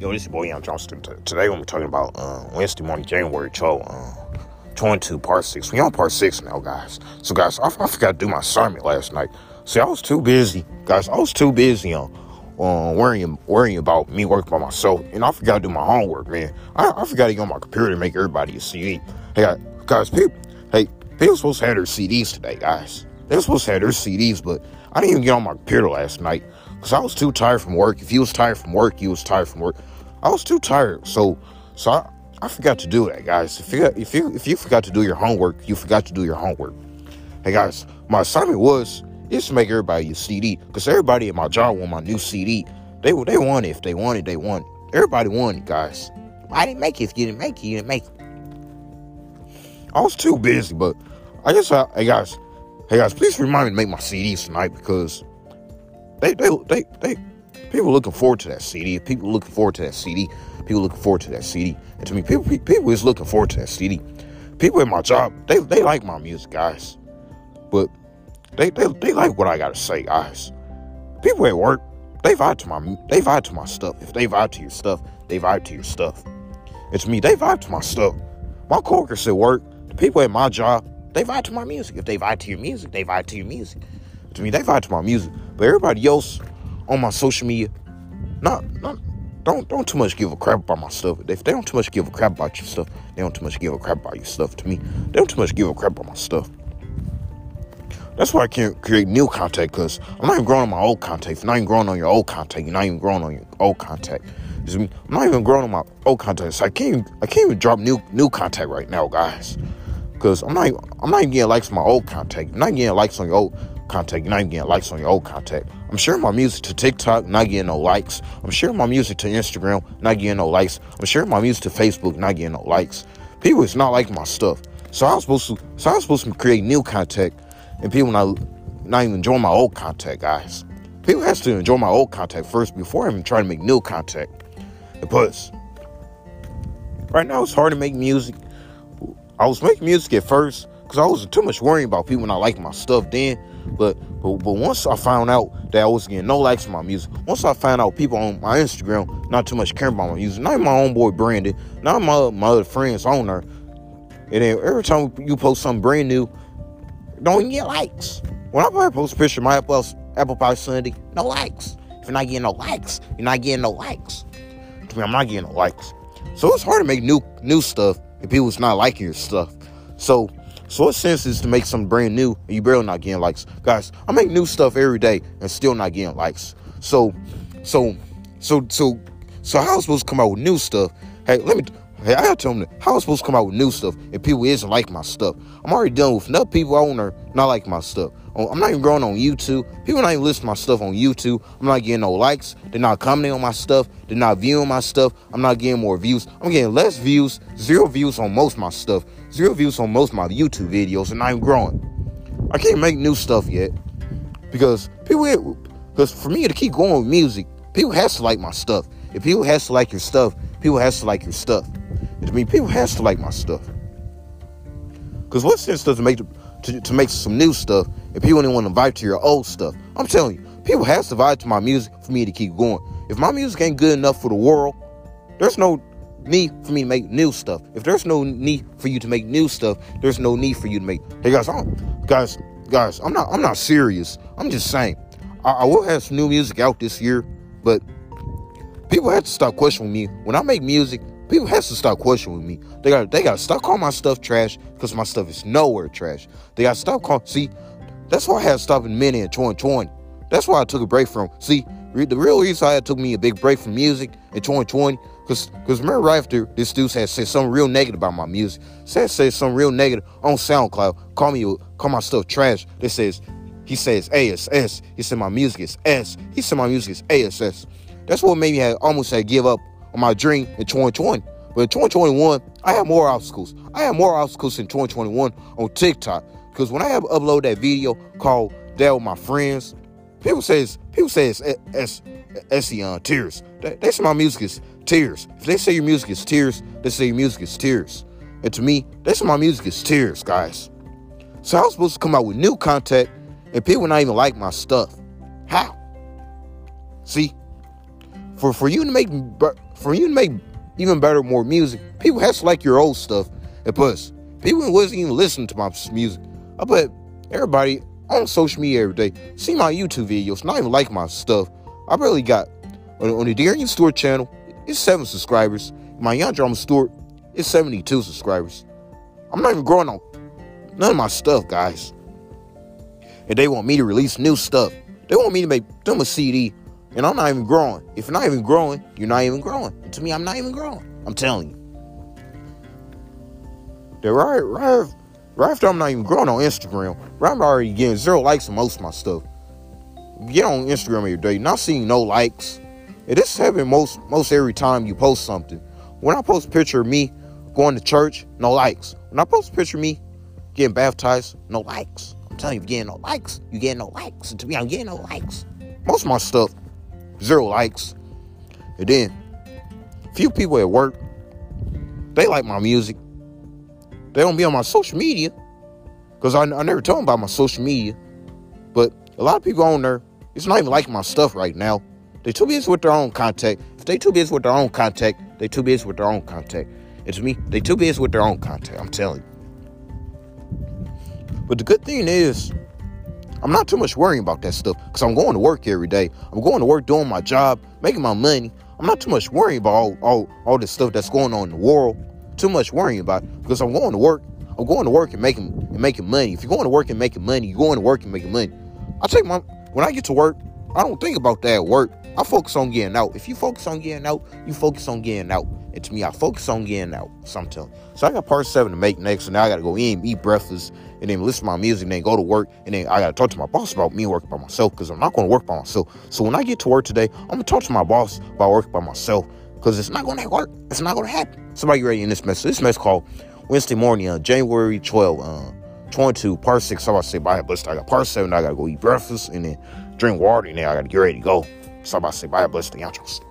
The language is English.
Yo, this your boy Young Johnston. Today we're talking about Wednesday morning, January 12, 22, part 6. We on part 6 now, guys. So, guys, I forgot to do my sermon last night. See, I was too busy, guys. I was too busy on worrying about me working by myself, and I forgot to do my homework, man. I forgot to get on my computer and make everybody a CD. Hey, guys, people supposed to have their CDs today, guys. They're supposed to have their CDs, but I didn't even get on my computer last night because I was too tired from work. If you was tired from work, you was tired from work. I was too tired, so I forgot to do that, guys. If you forgot to do your homework, you forgot to do your homework. Hey, guys, my assignment is to make everybody a CD because everybody at my job won my new CD. They won it. If they won it, they won it. Everybody won it, guys. I didn't make it. If you didn't make it, you didn't make it. I was too busy, but I guess Hey guys, please remind me to make my CDs tonight because people looking forward to that CD. People looking forward to that CD. And to me, people is looking forward to that CD. People at my job, they like my music, guys. But they like what I gotta say, guys. People at work, they vibe to my stuff. If they vibe to your stuff, they vibe to your stuff. And to me, they vibe to my stuff. My coworkers at work, the people at my job, they vibe to my music. If they vibe to your music, they vibe to your music. To me, they vibe to my music. But everybody else on my social media, don't too much give a crap about my stuff. If they don't too much give a crap about your stuff, they don't too much give a crap about your stuff. To me, they don't too much give a crap about my stuff. That's why I can't create new content, because I'm not even growing on my old content. If you're not even growing on your old content, you're not even growing on your old content. I'm not even growing on my old content. So I can't even drop new content right now, guys. Because I'm not even getting likes on my old contact. I'm not getting likes on your old contact. You're not even getting likes on your old contact. I'm sharing my music to TikTok, not getting no likes. I'm sharing my music to Instagram, not getting no likes. I'm sharing my music to Facebook, not getting no likes. People is not liking my stuff. So I was supposed to create new contact, and people not even enjoying my old contact, guys. People has to enjoy my old contact first before I even try to make new contact. And plus, right now it's hard to make music. I was making music at first because I wasn't too much worrying about people not liking my stuff then. But once I found out that I was getting no likes on my music, once I found out people on my Instagram not too much caring about my music, not even my own boy Brandon, not my other friends on there, and then every time you post something brand new, don't even get likes. When I post a picture of my apple pie sundae, no likes. If you're not getting no likes, you're not getting no likes. To me, I'm not getting no likes. So it's hard to make new stuff if people's not liking your stuff. So what sense is to make something brand new and you barely not getting likes? Guys, I make new stuff every day and still not getting likes. So how I was supposed to come out with new stuff? I gotta tell them how I was supposed to come out with new stuff if people isn't like my stuff. I'm already done with enough people out there not like my stuff. I'm not even growing on YouTube. People not even listening to my stuff on YouTube. I'm not getting no likes. They're not commenting on my stuff. They're not viewing my stuff. I'm not getting more views. I'm getting less views. 0 views on most of my stuff. 0 views on most of my YouTube videos, and I ain't growing. I can't make new stuff yet because for me to keep going with music, people has to like my stuff. If people has to like your stuff, people has to like your stuff. And to me, people has to like my stuff. Because what sense does it make to make some new stuff if people didn't want to vibe to your old stuff? I'm telling you, people has to vibe to my music for me to keep going. If my music ain't good enough for the world, there's no need for me to make new stuff. If there's no need for you to make new stuff, there's no need for you to make. Hey guys, guys, I'm not serious. I'm just saying, I will have some new music out this year, but people have to stop questioning me when I make music. People have to stop questioning me. They gotta stop calling my stuff trash because my stuff is nowhere trash. They gotta stop calling. See, that's why I had to stop admitting in 2020. That's why I took a break from. See, the real reason I took me a big break from music in 2020 because remember right after this dude had said something real negative about my music. Said something real negative on SoundCloud. Call my stuff trash. He says ASS. He said my music is S. He said my music is ASS. That's what made me almost give up on my dream in 2020. But in 2021, I have more obstacles. I have more obstacles in 2021 on TikTok. Because when I have uploaded that video called Dad with My Friends, people say it's Ession Tears. They say my music is tears. If they say your music is tears, they say your music is tears. And to me, they say my music is tears, guys. So I was supposed to come out with new content and people not even like my stuff. How? See? for you to make even better, more music, people have to like your old stuff. And plus, people wasn't even listening to my music. I bet everybody on social media every day see my YouTube videos, not even like my stuff. I barely got on the Darian Stewart channel, it's 7 subscribers. My Young Drama Stewart, it's 72 subscribers. I'm not even growing on none of my stuff, guys. And they want me to release new stuff. They want me to make them a CD. And I'm not even growing. If you're not even growing, you're not even growing. And to me, I'm not even growing. I'm telling you. That right after I'm not even growing on Instagram, right after I'm already getting 0 likes on most of my stuff. Get on Instagram every day, not seeing no likes. And this happens most every time you post something. When I post a picture of me going to church, no likes. When I post a picture of me getting baptized, no likes. I'm telling you, if you're getting no likes, you're getting no likes. And to me, I'm getting no likes. Most of my stuff, 0 likes. And then, few people at work, they like my music. They don't be on my social media, because I never tell them about my social media. But a lot of people on there, it's not even liking my stuff right now. They too busy with their own contact. If they too busy with their own contact, they too busy with their own contact. And to me, they too busy with their own contact, I'm telling you. But the good thing is, I'm not too much worrying about that stuff, because I'm going to work every day. I'm going to work doing my job, making my money. I'm not too much worrying about all this stuff that's going on in the world. Too much worrying about it, because I'm going to work. I'm going to work and making money. If you're going to work and making money, you're going to work and making money. When I get to work, I don't think about that at work. I focus on getting out. If you focus on getting out, you focus on getting out. And to me, I focus on getting out. So I'm telling you. So I got part 7 to make next. So now I got to go in, eat breakfast, and then listen to my music, and then go to work. And then I got to talk to my boss about me working by myself, because I'm not going to work by myself. So when I get to work today, I'm going to talk to my boss about working by myself, because it's not going to work. It's not going to happen. Somebody ready in this message. This message called Wednesday morning, January 12, 22, part 6. So I say bye, but I got part 7. I got to go eat breakfast and then drink water, and then I got to get ready to go. So I say bye, bless the outros.